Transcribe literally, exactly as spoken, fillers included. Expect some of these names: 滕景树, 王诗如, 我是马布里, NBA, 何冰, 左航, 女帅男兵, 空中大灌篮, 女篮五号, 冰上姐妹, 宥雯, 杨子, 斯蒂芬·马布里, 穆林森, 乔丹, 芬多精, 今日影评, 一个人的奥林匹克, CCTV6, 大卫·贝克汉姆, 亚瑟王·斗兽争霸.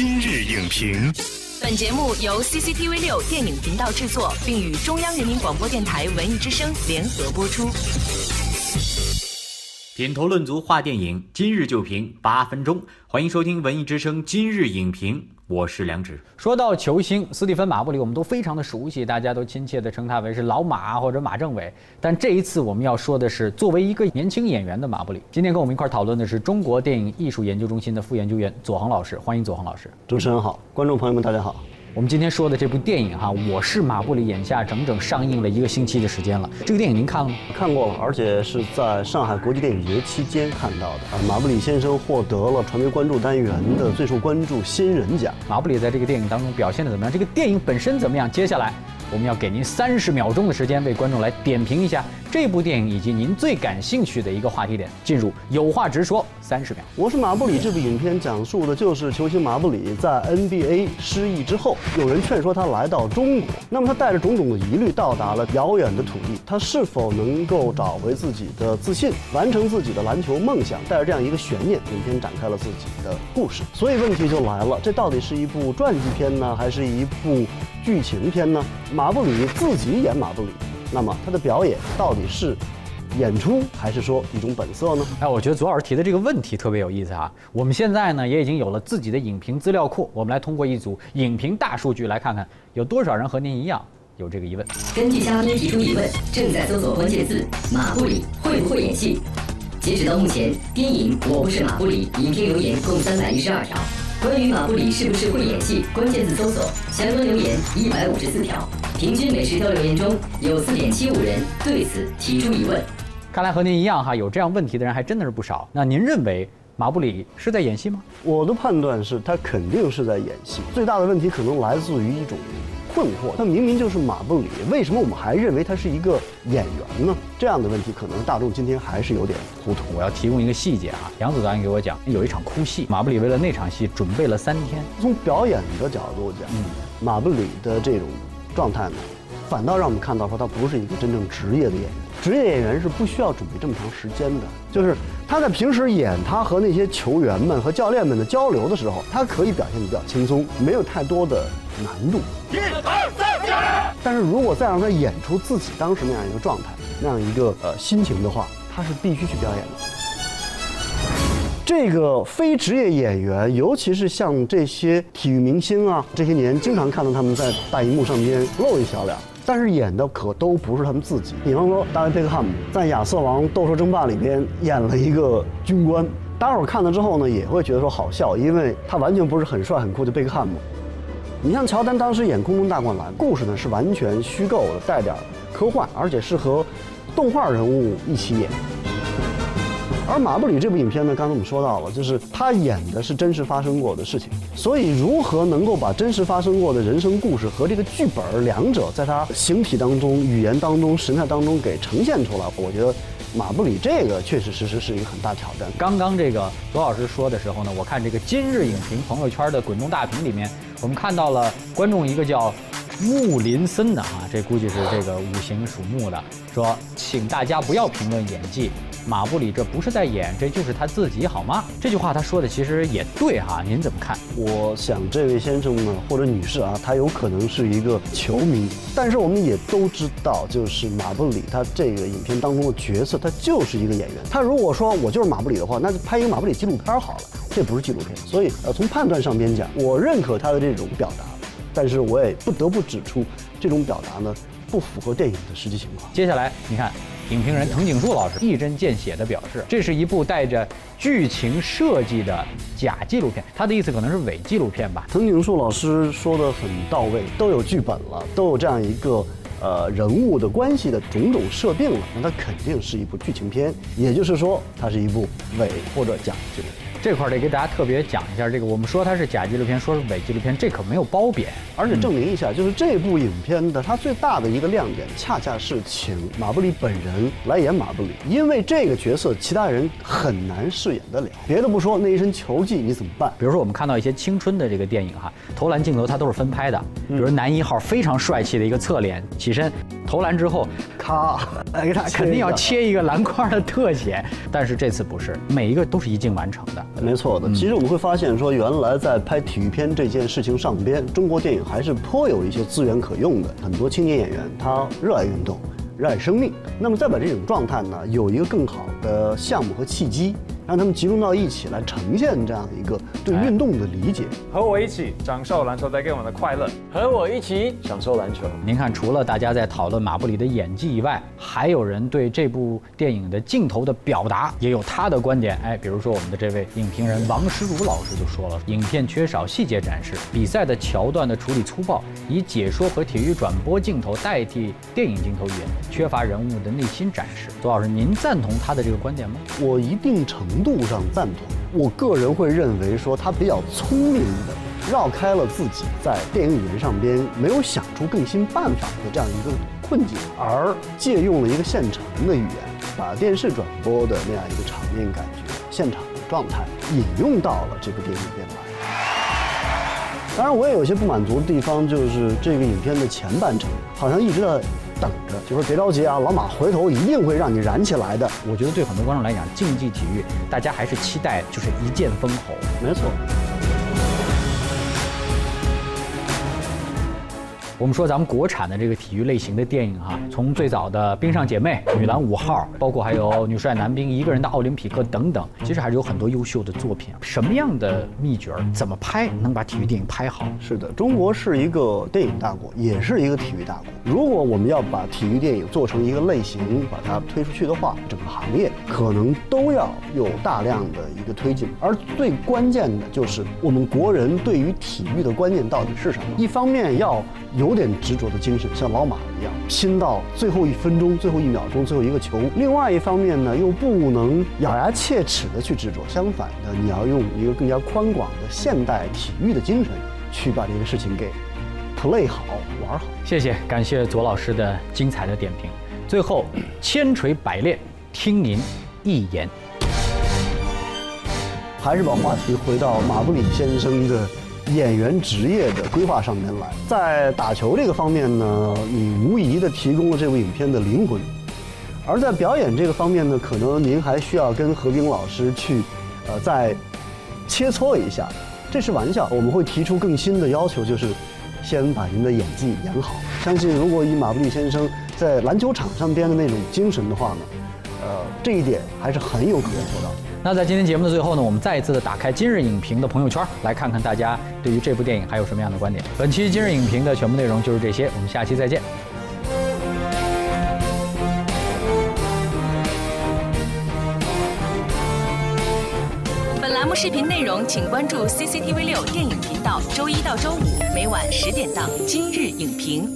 今日影评。本节目由 C C T V 六 电影频道制作，并与中央人民广播电台文艺之声联合播出。点头论足话电影，今日就评八分钟，欢迎收听文艺之声今日影评。我是梁植。说到球星斯蒂芬·马布里，我们都非常的熟悉，大家都亲切的称他为是老马或者马政委。但这一次我们要说的是作为一个年轻演员的马布里。今天跟我们一块讨论的是中国电影艺术研究中心的副研究员左航老师，欢迎左航老师。主持人好，观众朋友们大家好。我们今天说的这部电影哈，我是马布里，眼下整整上映了一个星期的时间了。这个电影您看了吗？看过了，而且是在上海国际电影节期间看到的。啊，马布里先生获得了传媒关注单元的最受关注新人奖。马布里在这个电影当中表现得怎么样？这个电影本身怎么样？接下来我们要给您三十秒钟的时间，为观众来点评一下这部电影以及您最感兴趣的一个话题点。进入有话直说，三十秒。我是马布里这部影片讲述的就是球星马布里在 N B A 失意之后，有人劝说他来到中国，那么他带着种种的疑虑到达了遥远的土地，他是否能够找回自己的自信，完成自己的篮球梦想？带着这样一个悬念，影片展开了自己的故事。所以问题就来了，这到底是一部传记片呢，还是一部剧情片呢？马布里自己演马布里，那么他的表演到底是演出还是说一种本色呢？哎，我觉得左老师提的这个问题特别有意思啊。我们现在呢也已经有了自己的影评资料库，我们来通过一组影评大数据来看看有多少人和您一样有这个疑问。根据嘉宾提出疑问，正在搜索关键字马布里会不会演戏。截止到目前，电影《我不是马布里》影评留言共三百一十二条，关于马布里是不是会演戏关键字搜索相关留言一百五十四条。平均每十条留言中有 四点七五 人对此提出疑问。看来和您一样哈，有这样问题的人还真的是不少。那您认为马布里是在演戏吗？我的判断是他肯定是在演戏，最大的问题可能来自于一种困惑，他明明就是马布里，为什么我们还认为他是一个演员呢？这样的问题可能大众今天还是有点糊涂。我要提供一个细节啊，杨子导演给我讲，有一场哭戏，马布里为了那场戏准备了三天。从表演的角度讲，嗯、马布里的这种状态呢，反倒让我们看到说他不是一个真正职业的演员。职业演员是不需要准备这么长时间的，就是他在平时演他和那些球员们和教练们的交流的时候，他可以表现得比较轻松，没有太多的难度。一二三，加油！但是如果再让他演出自己当时那样一个状态，那样一个呃心情的话，他是必须去表演的。这个非职业演员，尤其是像这些体育明星啊，这些年经常看到他们在大荧幕上边露一小脸，但是演的可都不是他们自己。比方说，大卫·贝克汉姆在《亚瑟王·斗兽争霸》里边演了一个军官，大家伙看了之后呢，也会觉得说好笑，因为他完全不是很帅很酷的贝克汉姆。你像乔丹当时演《空中大灌篮》，故事呢是完全虚构的，带点科幻，而且是和动画人物一起演。而马布里这部影片呢，刚才我们说到了，就是他演的是真实发生过的事情，所以如何能够把真实发生过的人生故事和这个剧本两者在他形体当中、语言当中、神态当中给呈现出来，我觉得马布里这个确确实实是一个很大挑战。刚刚这个左老师说的时候呢，我看这个今日影评朋友圈的滚动大屏里面，我们看到了观众一个叫穆林森的啊，这估计是这个五行属木的，说请大家不要评论演技。马布里这不是在演，这就是他自己，好吗？这句话他说的其实也对哈，您怎么看？我想这位先生呢，或者女士啊，他有可能是一个球迷，但是我们也都知道，就是马布里他这个影片当中的角色，他就是一个演员。他如果说我就是马布里的话，那就拍一个马布里纪录片好了，这不是纪录片。所以呃，从判断上边讲，我认可他的这种表达，但是我也不得不指出，这种表达呢，不符合电影的实际情况。接下来你看。影评人滕景树老师一针见血地表示，这是一部带着剧情设计的假纪录片，他的意思可能是伪纪录片吧。滕景树老师说得很到位，都有剧本了，都有这样一个呃人物的关系的种种设定了，那它肯定是一部剧情片，也就是说它是一部伪或者假纪录片。这块得给大家特别讲一下，这个我们说它是假纪录片，说是伪纪录片，这可没有褒贬。而且证明一下，就是这部影片的它最大的一个亮点，恰恰是请马布里本人来演马布里，因为这个角色其他人很难饰演得了。别的不说，那一身球技你怎么办？比如说我们看到一些青春的这个电影哈，投篮镜头它都是分拍的，比如男一号非常帅气的一个侧脸起身，投篮之后，咔，给他肯定要切一个篮筐的特写。但是这次不是，每一个都是一镜完成的。没错的。其实我们会发现说，原来在拍体育片这件事情上边，中国电影还是颇有一些资源可用的。很多青年演员他热爱运动，热爱生命，那么再把这种状态呢，有一个更好的项目和契机。 让他们集中到一起来呈现这样一个对运动的理解。和我一起享受篮球带给我们的快乐，和我一起享受篮球。您看，除了大家在讨论马布里的演技以外，还有人对这部电影的镜头的表达也有他的观点。哎，比如说我们的这位影评人王诗如老师就说了，影片缺少细节展示，比赛的桥段的处理粗暴，以解说和体育转播镜头代替电影镜头语言，缺乏人物的内心展示。左老师，您赞同他的这个观点吗？我一定承认。 程度上赞同，我个人会认为说他比较聪明的绕开了自己在电影语言上边没有想出更新办法的这样一个困境，而借用了一个现成的语言，把电视转播的那样一个场面感觉、现场的状态引用到了这个电影里边来。当然，我也有些不满足的地方，就是这个影片的前半程好像一直在。 等着，就说别着急啊，老马回头一定会让你燃起来的。我觉得对很多观众来讲，竞技体育大家还是期待就是一剑封喉。没错。我们说咱们国产的这个体育类型的电影哈、啊，从最早的《冰上姐妹》《女篮五号》，包括还有《女帅男兵》《一个人的奥林匹克》等等，其实还是有很多优秀的作品。什么样的秘诀？怎么拍能把体育电影拍好？是的，中国是一个电影大国，也是一个体育大国。如果我们要把体育电影做成一个类型，把它推出去的话，整个行业可能都要有大量的一个推进。而最关键的就是我们国人对于体育的观念到底是什么？一方面要有。 有点执着的精神，像老马一样拼到最后一分钟、最后一秒钟、最后一个球。另外一方面呢，又不能咬牙切齿的去执着，相反的，你要用一个更加宽广的现代体育的精神去把这个事情给 play 好、玩好。谢谢，感谢左老师的精彩的点评。最后，千锤百炼，听您一言。还是把话题回到马布里先生的。 演员职业的规划上面来，在打球这个方面呢，你无疑的提供了这部影片的灵魂；而在表演这个方面呢，可能您还需要跟何冰老师去，呃，再切磋一下。这是玩笑，我们会提出更新的要求，就是先把您的演技演好。相信如果以马布里先生在篮球场上边的那种精神的话呢，呃，这一点还是很有可能做到的。 那在今天节目的最后呢，我们再一次的打开今日影评的朋友圈，来看看大家对于这部电影还有什么样的观点。本期今日影评的全部内容就是这些，我们下期再见。本栏目视频内容，请关注 C C T V 六电影频道，周一到周五每晚十点档《今日影评》。